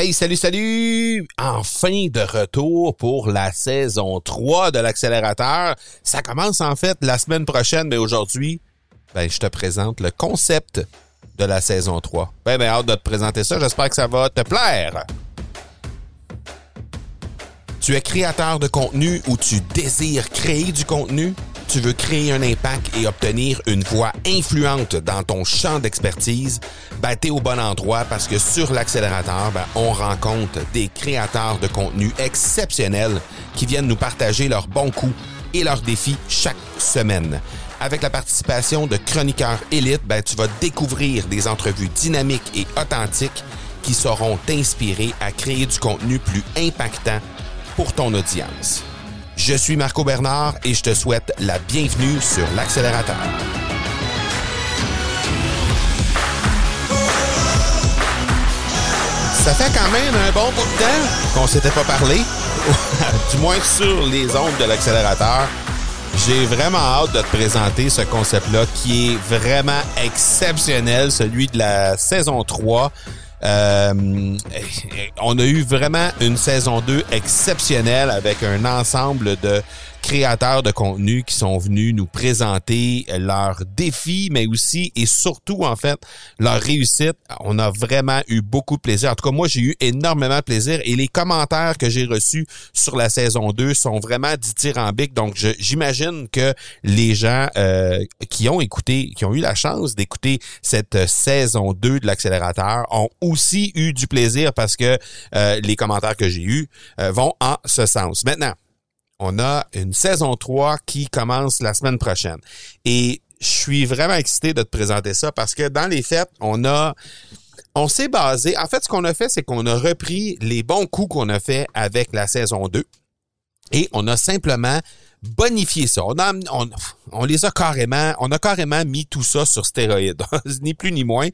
Hey, salut, salut! Enfin de retour pour la saison 3 de l'Accélérateur. Ça commence en fait la semaine prochaine, mais aujourd'hui, je te présente le concept de la saison 3. Hâte de te présenter ça. J'espère que ça va te plaire. Tu es créateur de contenu ou tu désires créer du contenu? Tu veux créer un impact et obtenir une voix influente dans ton champ d'expertise? T'es au bon endroit parce que sur l'Accélérateur, on rencontre des créateurs de contenu exceptionnels qui viennent nous partager leurs bons coups et leurs défis chaque semaine. Avec la participation de chroniqueurs élites, tu vas découvrir des entrevues dynamiques et authentiques qui sauront t'inspirer à créer du contenu plus impactant pour ton audience. Je suis Marco Bernard et je te souhaite la bienvenue sur l'Accélérateur. Ça fait quand même un bon bout de temps qu'on s'était pas parlé, du moins sur les ondes de l'Accélérateur. J'ai vraiment hâte de te présenter ce concept-là qui est vraiment exceptionnel, celui de la saison 3. On a eu vraiment une saison 2 exceptionnelle avec un ensemble de créateurs de contenu qui sont venus nous présenter leurs défis, mais aussi et surtout, en fait, leur réussite. On a vraiment eu beaucoup de plaisir. En tout cas, moi, j'ai eu énormément de plaisir et les commentaires que j'ai reçus sur la saison 2 sont vraiment dithyrambiques. Donc, j'imagine que les gens qui ont eu la chance d'écouter cette saison 2 de l'Accélérateur ont aussi eu du plaisir parce que les commentaires que j'ai eus vont en ce sens. Maintenant, on a une saison 3 qui commence la semaine prochaine. Et je suis vraiment excité de te présenter ça parce que dans les faits, on s'est basé. En fait, ce qu'on a fait, c'est qu'on a repris les bons coups qu'on a fait avec la saison 2 et on a simplement bonifier ça. On a carrément mis tout ça sur stéroïdes, ni plus ni moins.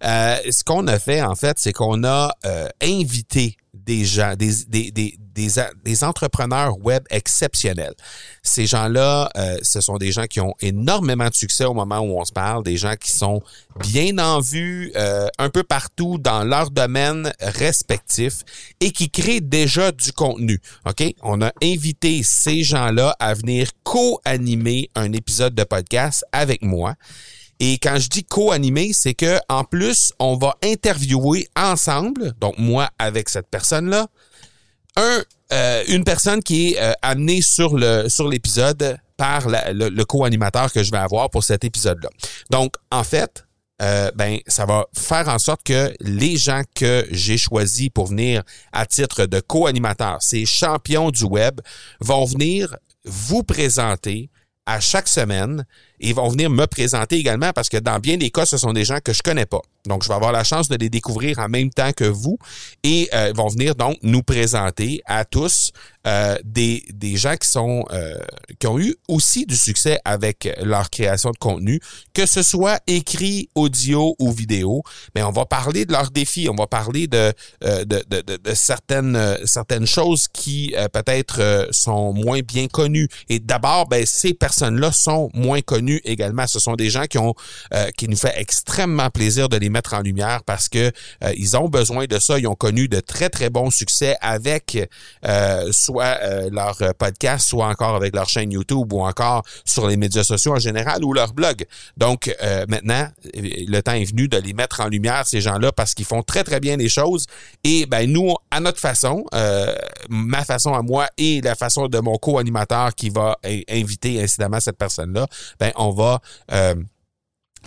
Ce qu'on a fait, en fait, c'est qu'on a invité des gens, des entrepreneurs web exceptionnels. Ces gens-là, ce sont des gens qui ont énormément de succès au moment où on se parle, des gens qui sont bien en vue, un peu partout dans leur domaine respectif et qui créent déjà du contenu. OK? On a invité ces gens-là à venir co-animer un épisode de podcast avec moi. Et quand je dis co-animer, c'est que en plus, on va interviewer ensemble, donc moi avec cette personne-là, une personne qui est amenée sur l'épisode par le co-animateur que je vais avoir pour cet épisode-là. Donc, en fait, ça va faire en sorte que les gens que j'ai choisis pour venir à titre de co-animateurs, ces champions du web, vont venir vous présenter à chaque semaine et vont venir me présenter également parce que dans bien des cas, ce sont des gens que je connais pas. Donc, je vais avoir la chance de les découvrir en même temps que vous et vont venir donc nous présenter à tous des gens qui ont eu aussi du succès avec leur création de contenu, que ce soit écrit, audio ou vidéo. Mais on va parler de leurs défis, on va parler de certaines choses qui peut-être sont moins bien connues. Et d'abord, ces personnes-là sont moins connues également. Ce sont des gens qui nous fait extrêmement plaisir de les mettre en lumière parce que ils ont besoin de ça. Ils ont connu de très, très bons succès avec soit leur podcast, soit encore avec leur chaîne YouTube ou encore sur les médias sociaux en général ou leur blog. Donc, maintenant, le temps est venu de les mettre en lumière, ces gens-là, parce qu'ils font très, très bien les choses. Et nous, à notre façon, ma façon à moi et la façon de mon co-animateur qui va inviter incidemment cette personne-là, on va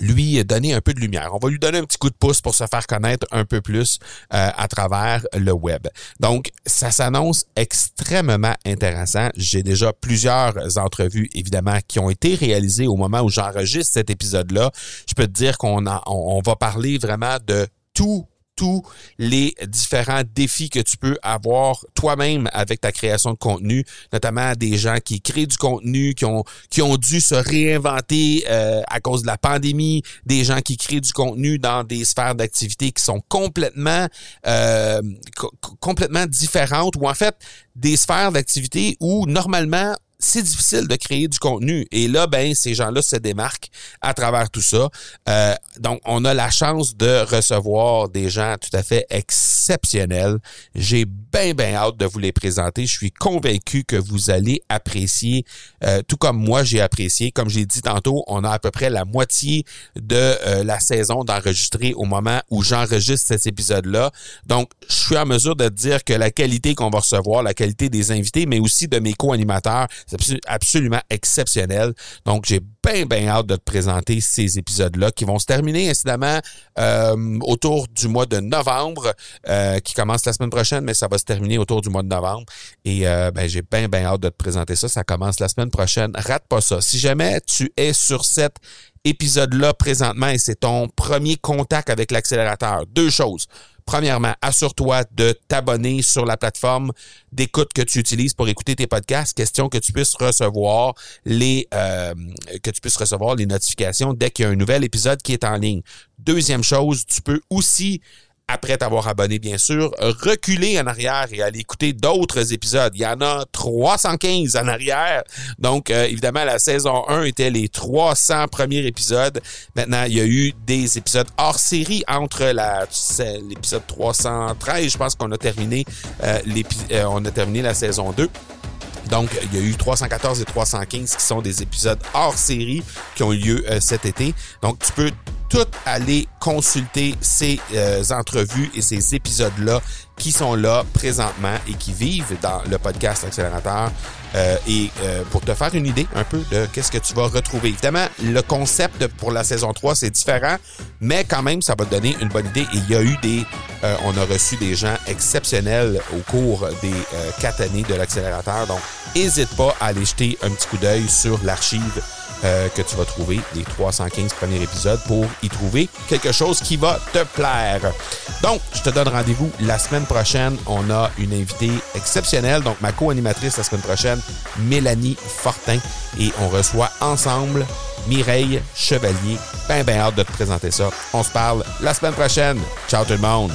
lui donner un peu de lumière. On va lui donner un petit coup de pouce pour se faire connaître un peu plus à travers le web. Donc, ça s'annonce extrêmement intéressant. J'ai déjà plusieurs entrevues, évidemment, qui ont été réalisées au moment où j'enregistre cet épisode-là. Je peux te dire qu'on va parler vraiment de tous les différents défis que tu peux avoir toi-même avec ta création de contenu, notamment des gens qui créent du contenu, qui ont dû se réinventer à cause de la pandémie, des gens qui créent du contenu dans des sphères d'activité qui sont complètement différentes, ou en fait des sphères d'activité où normalement c'est difficile de créer du contenu. Et là, ben, ces gens-là se démarquent à travers tout ça. Donc, on a la chance de recevoir des gens tout à fait exceptionnels. J'ai bien hâte de vous les présenter. Je suis convaincu que vous allez apprécier, tout comme moi, j'ai apprécié. Comme j'ai dit tantôt, on a à peu près la moitié de la saison d'enregistrer au moment où j'enregistre cet épisode-là. Donc, je suis en mesure de dire que la qualité qu'on va recevoir, la qualité des invités, mais aussi de mes co-animateurs, c'est absolument exceptionnel. Donc, j'ai bien hâte de te présenter ces épisodes-là qui vont se terminer, incidemment, autour du mois de novembre, qui commence la semaine prochaine, mais ça va se terminer autour du mois de novembre. Et j'ai bien hâte de te présenter ça. Ça commence la semaine prochaine. Rate pas ça. Si jamais tu es sur cette épisode-là présentement et c'est ton premier contact avec l'accélérateur, deux choses. Premièrement, assure-toi de t'abonner sur la plateforme d'écoute que tu utilises pour écouter tes podcasts, question que tu puisses recevoir les notifications dès qu'il y a un nouvel épisode qui est en ligne. Deuxième chose, tu peux aussi, après t'avoir abonné, bien sûr, reculer en arrière et aller écouter d'autres épisodes. Il y en a 315 en arrière. Donc, évidemment, la saison 1 était les 300 premiers épisodes. Maintenant, il y a eu des épisodes hors série entre l'épisode 313. Je pense qu'on a terminé, la saison 2. Donc, il y a eu 314 et 315 qui sont des épisodes hors série qui ont eu lieu cet été. Donc, tu peux tout aller consulter ces entrevues et ces épisodes-là qui sont là présentement et qui vivent dans le podcast L'Accélérateur pour te faire une idée un peu de qu'est-ce que tu vas retrouver. Évidemment, le concept pour la saison 3, c'est différent, mais quand même, ça va te donner une bonne idée. Et il y a eu on a reçu des gens exceptionnels au cours des 4 années de L'Accélérateur. Donc, n'hésite pas à aller jeter un petit coup d'œil sur l'archive que tu vas trouver les 315 premiers épisodes pour y trouver quelque chose qui va te plaire. Donc, je te donne rendez-vous la semaine prochaine. On a une invitée exceptionnelle, donc ma co-animatrice la semaine prochaine, Mélanie Fortin, et on reçoit ensemble Mireille Chevalier. Bien hâte de te présenter ça. On se parle la semaine prochaine. Ciao tout le monde!